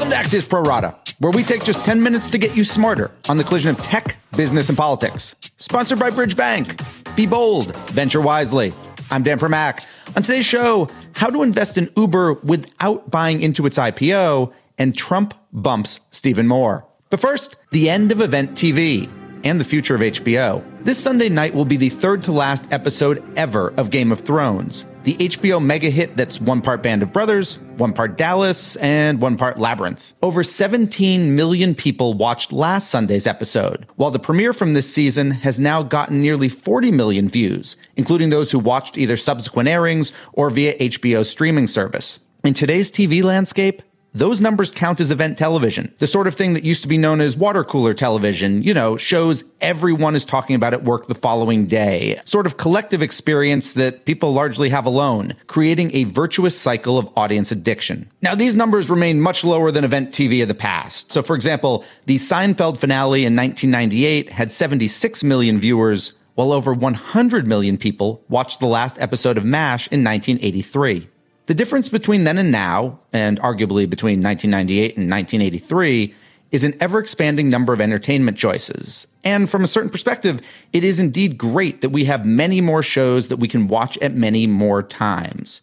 Welcome to Axios Pro Rata, where we take just 10 minutes to get you smarter on the collision of tech, business, and politics. Sponsored by Bridge Bank. Be bold, venture wisely. I'm Dan Primack. On today's show, how to invest in Uber without buying into its IPO, and Trump bumps Stephen Moore. But first, the end of event TV and the future of HBO. This Sunday night will be the third to last episode ever of Game of Thrones, the HBO mega hit that's one part Band of Brothers, one part Dallas, and one part Labyrinth. Over 17 million people watched last Sunday's episode, while the premiere from this season has now gotten nearly 40 million views, including those who watched either subsequent airings or via HBO's streaming service. In today's TV landscape, those numbers count as event television, the sort of thing that used to be known as water cooler television, you know, shows everyone is talking about at work the following day, sort of collective experience that people largely have alone, creating a virtuous cycle of audience addiction. Now, these numbers remain much lower than event TV of the past. So, for example, the Seinfeld finale in 1998 had 76 million viewers, while over 100 million people watched the last episode of MASH in 1983. The difference between then and now, and arguably between 1998 and 1983, is an ever-expanding number of entertainment choices. And from a certain perspective, it is indeed great that we have many more shows that we can watch at many more times.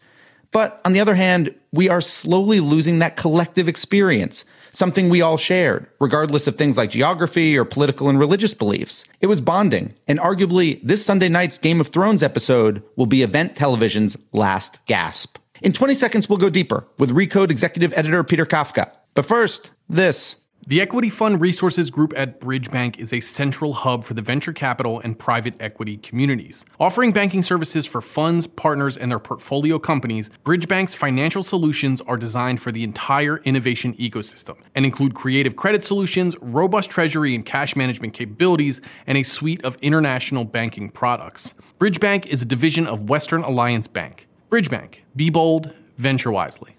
But on the other hand, we are slowly losing that collective experience, something we all shared, regardless of things like geography or political and religious beliefs. It was bonding, and arguably this Sunday night's Game of Thrones episode will be event television's last gasp. In 20 seconds, we'll go deeper with Recode executive editor Peter Kafka. But first, this. The Equity Fund Resources Group at Bridge Bank is a central hub for the venture capital and private equity communities. Offering banking services for funds, partners, and their portfolio companies, Bridge Bank's financial solutions are designed for the entire innovation ecosystem and include creative credit solutions, robust treasury and cash management capabilities, and a suite of international banking products. Bridge Bank is a division of Western Alliance Bank. Bridge Bank. Be bold, venture wisely.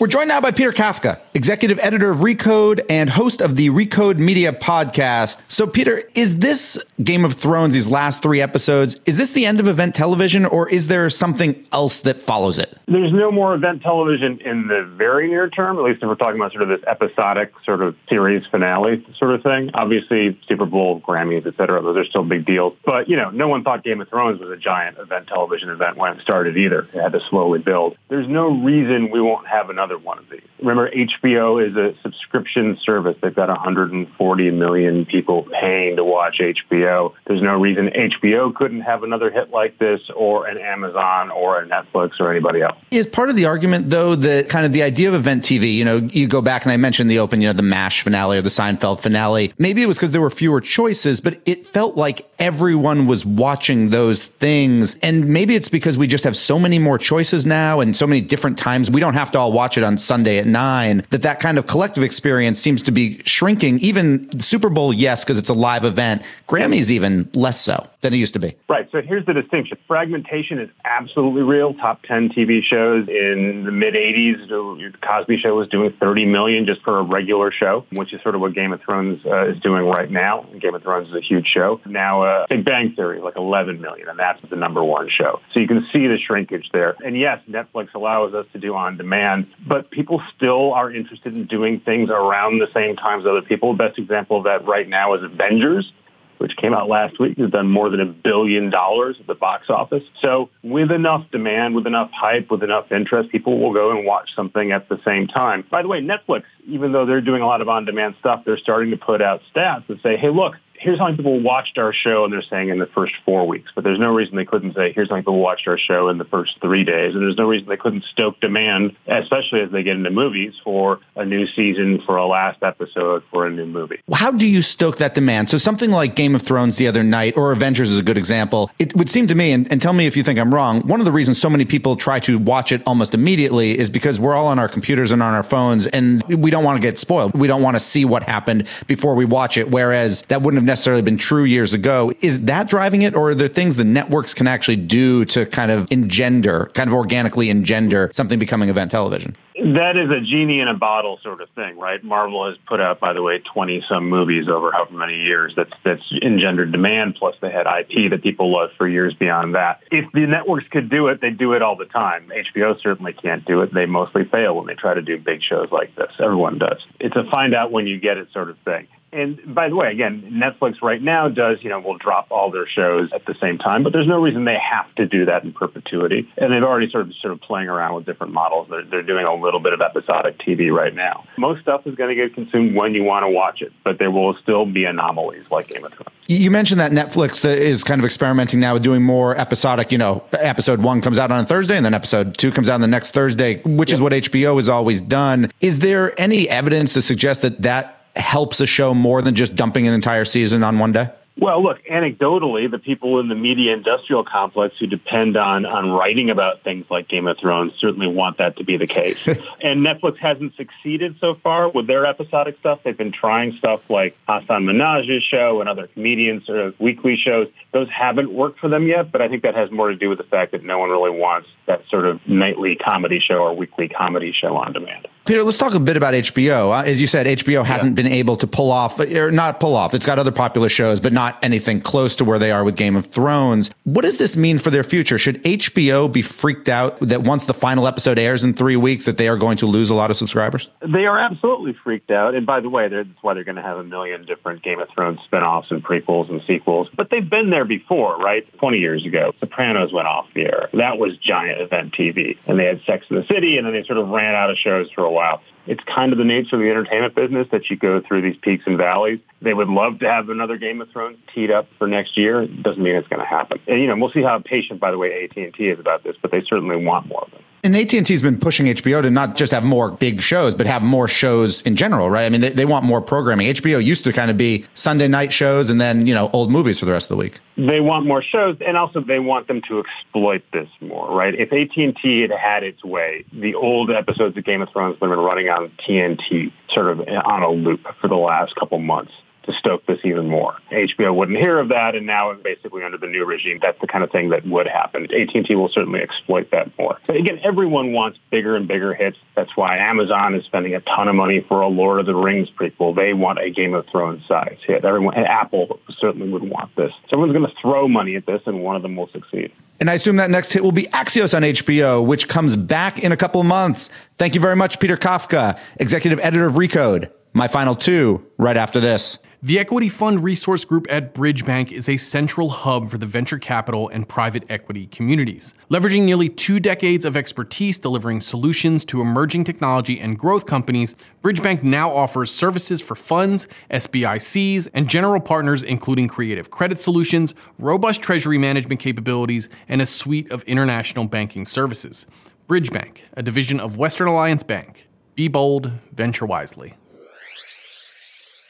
We're joined now by Peter Kafka, executive editor of Recode and host of the Recode Media Podcast. So, Peter, is this Game of Thrones, these last three episodes, is this the end of event television, or is there something else that follows it? There's no more event television in the very near term, at least if we're talking about sort of this episodic sort of series finale sort of thing. Obviously, Super Bowl, Grammys, et cetera, those are still big deals. But, you know, no one thought Game of Thrones was a giant event television event when it started either. It had to slowly build. There's no reason we won't have another one of these. Remember, HBO is a subscription service. They've got 140 million people paying to watch HBO. There's no reason HBO couldn't have another hit like this, or an Amazon or a Netflix or anybody else. Is part of the argument, though, that kind of the idea of event TV, you know, you go back and I mentioned the open, you know, the MASH finale or the Seinfeld finale. Maybe it was because there were fewer choices, but it felt like everyone was watching those things. And maybe it's because we just have so many more choices now and so many different times. We don't have to all watch it on Sunday at 9, that kind of collective experience seems to be shrinking. Even the Super Bowl, yes, because it's a live event. Grammys even less so than it used to be. Right. So here's the distinction. Fragmentation is absolutely real. Top 10 TV shows in the mid-'80s, the Cosby Show was doing 30 million just for a regular show, which is sort of what Game of Thrones is doing right now. Game of Thrones is a huge show. Now, Big Bang Theory, like 11 million, and that's the number one show. So you can see the shrinkage there. And yes, Netflix allows us to do on demand, but people still are interested in doing things around the same time as other people. The best example of that right now is Avengers, which came out last week. It's done more than $1 billion at the box office. So with enough demand, with enough hype, with enough interest, people will go and watch something at the same time. By the way, Netflix, even though they're doing a lot of on-demand stuff, they're starting to put out stats that say, hey, look, here's how many people watched our show, and they're saying in the first 4 weeks. But there's no reason they couldn't say, here's how many people watched our show in the first 3 days. And there's no reason they couldn't stoke demand, especially as they get into movies, for a new season, for a last episode, for a new movie. How do you stoke that demand? So something like Game of Thrones the other night, or Avengers is a good example. It would seem to me, and tell me if you think I'm wrong, one of the reasons so many people try to watch it almost immediately is because we're all on our computers and on our phones, and we don't want to get spoiled. We don't want to see what happened before we watch it, whereas that wouldn't have necessarily been true years ago. Is that driving it, or are there things the networks can actually do to kind of engender, kind of organically engender something becoming event television? That is a genie in a bottle sort of thing, right? Marvel has put out, by the way, 20-some movies over however many years. That's engendered demand, plus they had IP that people loved for years beyond that. If the networks could do it, they'd do it all the time. HBO certainly can't do it. They mostly fail when they try to do big shows like this. Everyone does. It's a find out when you get it sort of thing. And by the way, again, Netflix right now does, will drop all their shows at the same time, but there's no reason they have to do that in perpetuity. And they've already sort of playing around with different models. They're doing a little bit of episodic TV right now. Most stuff is going to get consumed when you want to watch it, but there will still be anomalies like Game of Thrones. You mentioned that Netflix is kind of experimenting now with doing more episodic, episode one comes out on a Thursday and then episode two comes out on the next Thursday, which is what HBO has always done. Is there any evidence to suggest that helps a show more than just dumping an entire season on one day? Well, look, anecdotally, the people in the media industrial complex who depend on writing about things like Game of Thrones certainly want that to be the case. And Netflix hasn't succeeded so far with their episodic stuff. They've been trying stuff like Hasan Minhaj's show and other comedians' sort of weekly shows. Those haven't worked for them yet, but I think that has more to do with the fact that no one really wants that sort of nightly comedy show or weekly comedy show on demand. Peter, let's talk a bit about HBO. As you said, HBO hasn't been able to pull off, or not pull off. It's got other popular shows, but not anything close to where they are with Game of Thrones. What does this mean for their future? Should HBO be freaked out that once the final episode airs in 3 weeks, that they are going to lose a lot of subscribers? They are absolutely freaked out. And by the way, that's why they're going to have a million different Game of Thrones spinoffs and prequels and sequels. But they've been there before, right? 20 years ago, Sopranos went off the air. That was giant event TV. And they had Sex in the City, and then they sort of ran out of shows for a while. It's kind of the nature of the entertainment business that you go through these peaks and valleys. They would love to have another Game of Thrones teed up for next year. It doesn't mean it's going to happen. And, we'll see how patient, by the way, AT&T is about this, but they certainly want more of it. And AT&T's been pushing HBO to not just have more big shows, but have more shows in general, right? I mean, they want more programming. HBO used to kind of be Sunday night shows and then, old movies for the rest of the week. They want more shows, and also they want them to exploit this more, right? If AT&T had had its way, the old episodes of Game of Thrones would have been running on TNT sort of on a loop for the last couple months to stoke this even more. HBO wouldn't hear of that, and now basically under the new regime, that's the kind of thing that would happen. AT&T will certainly exploit that more. But again, everyone wants bigger and bigger hits. That's why Amazon is spending a ton of money for a Lord of the Rings prequel. They want a Game of Thrones size hit. Everyone, and Apple certainly would want this. Someone's going to throw money at this, and one of them will succeed. And I assume that next hit will be Axios on HBO, which comes back in a couple of months. Thank you very much, Peter Kafka, executive editor of Recode. My final two right after this. The Equity Fund Resource Group at Bridge Bank is a central hub for the venture capital and private equity communities. Leveraging nearly 2 decades of expertise delivering solutions to emerging technology and growth companies, Bridge Bank now offers services for funds, SBICs, and general partners including creative credit solutions, robust treasury management capabilities, and a suite of international banking services. Bridge Bank, a division of Western Alliance Bank. Be bold, venture wisely.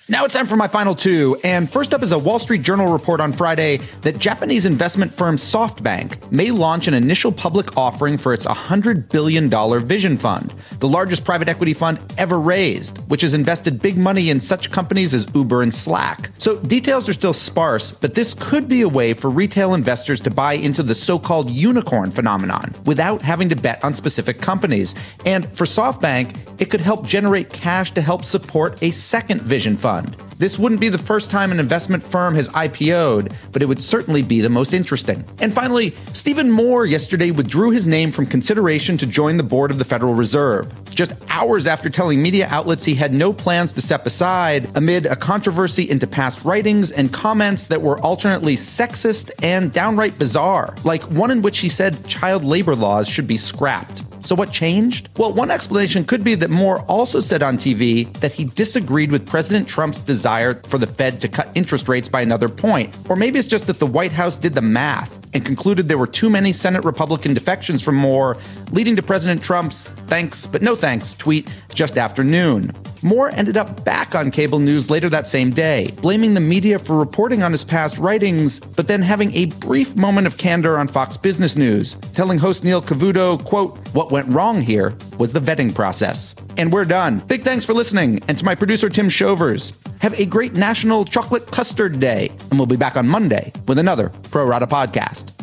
Now it's time for my final two, and first up is a Wall Street Journal report on Friday that Japanese investment firm SoftBank may launch an initial public offering for its $100 billion Vision Fund, the largest private equity fund ever raised, which has invested big money in such companies as Uber and Slack. So details are still sparse, but this could be a way for retail investors to buy into the so-called unicorn phenomenon without having to bet on specific companies. And for SoftBank, it could help generate cash to help support a second Vision Fund. This wouldn't be the first time an investment firm has IPO'd, but it would certainly be the most interesting. And finally, Stephen Moore yesterday withdrew his name from consideration to join the board of the Federal Reserve, just hours after telling media outlets he had no plans to step aside amid a controversy into past writings and comments that were alternately sexist and downright bizarre, like one in which he said child labor laws should be scrapped. So what changed? Well, one explanation could be that Moore also said on TV that he disagreed with President Trump's desire for the Fed to cut interest rates by another point. Or maybe it's just that the White House did the math and concluded there were too many Senate Republican defections from Moore, leading to President Trump's thanks but no thanks tweet just after noon. Moore ended up back on cable news later that same day, blaming the media for reporting on his past writings, but then having a brief moment of candor on Fox Business News, telling host Neil Cavuto, quote, "What went wrong here was the vetting process." And we're done. Big thanks for listening, and to my producer, Tim Shovers. Have a great National Chocolate Custard Day, and we'll be back on Monday with another Pro Rata podcast.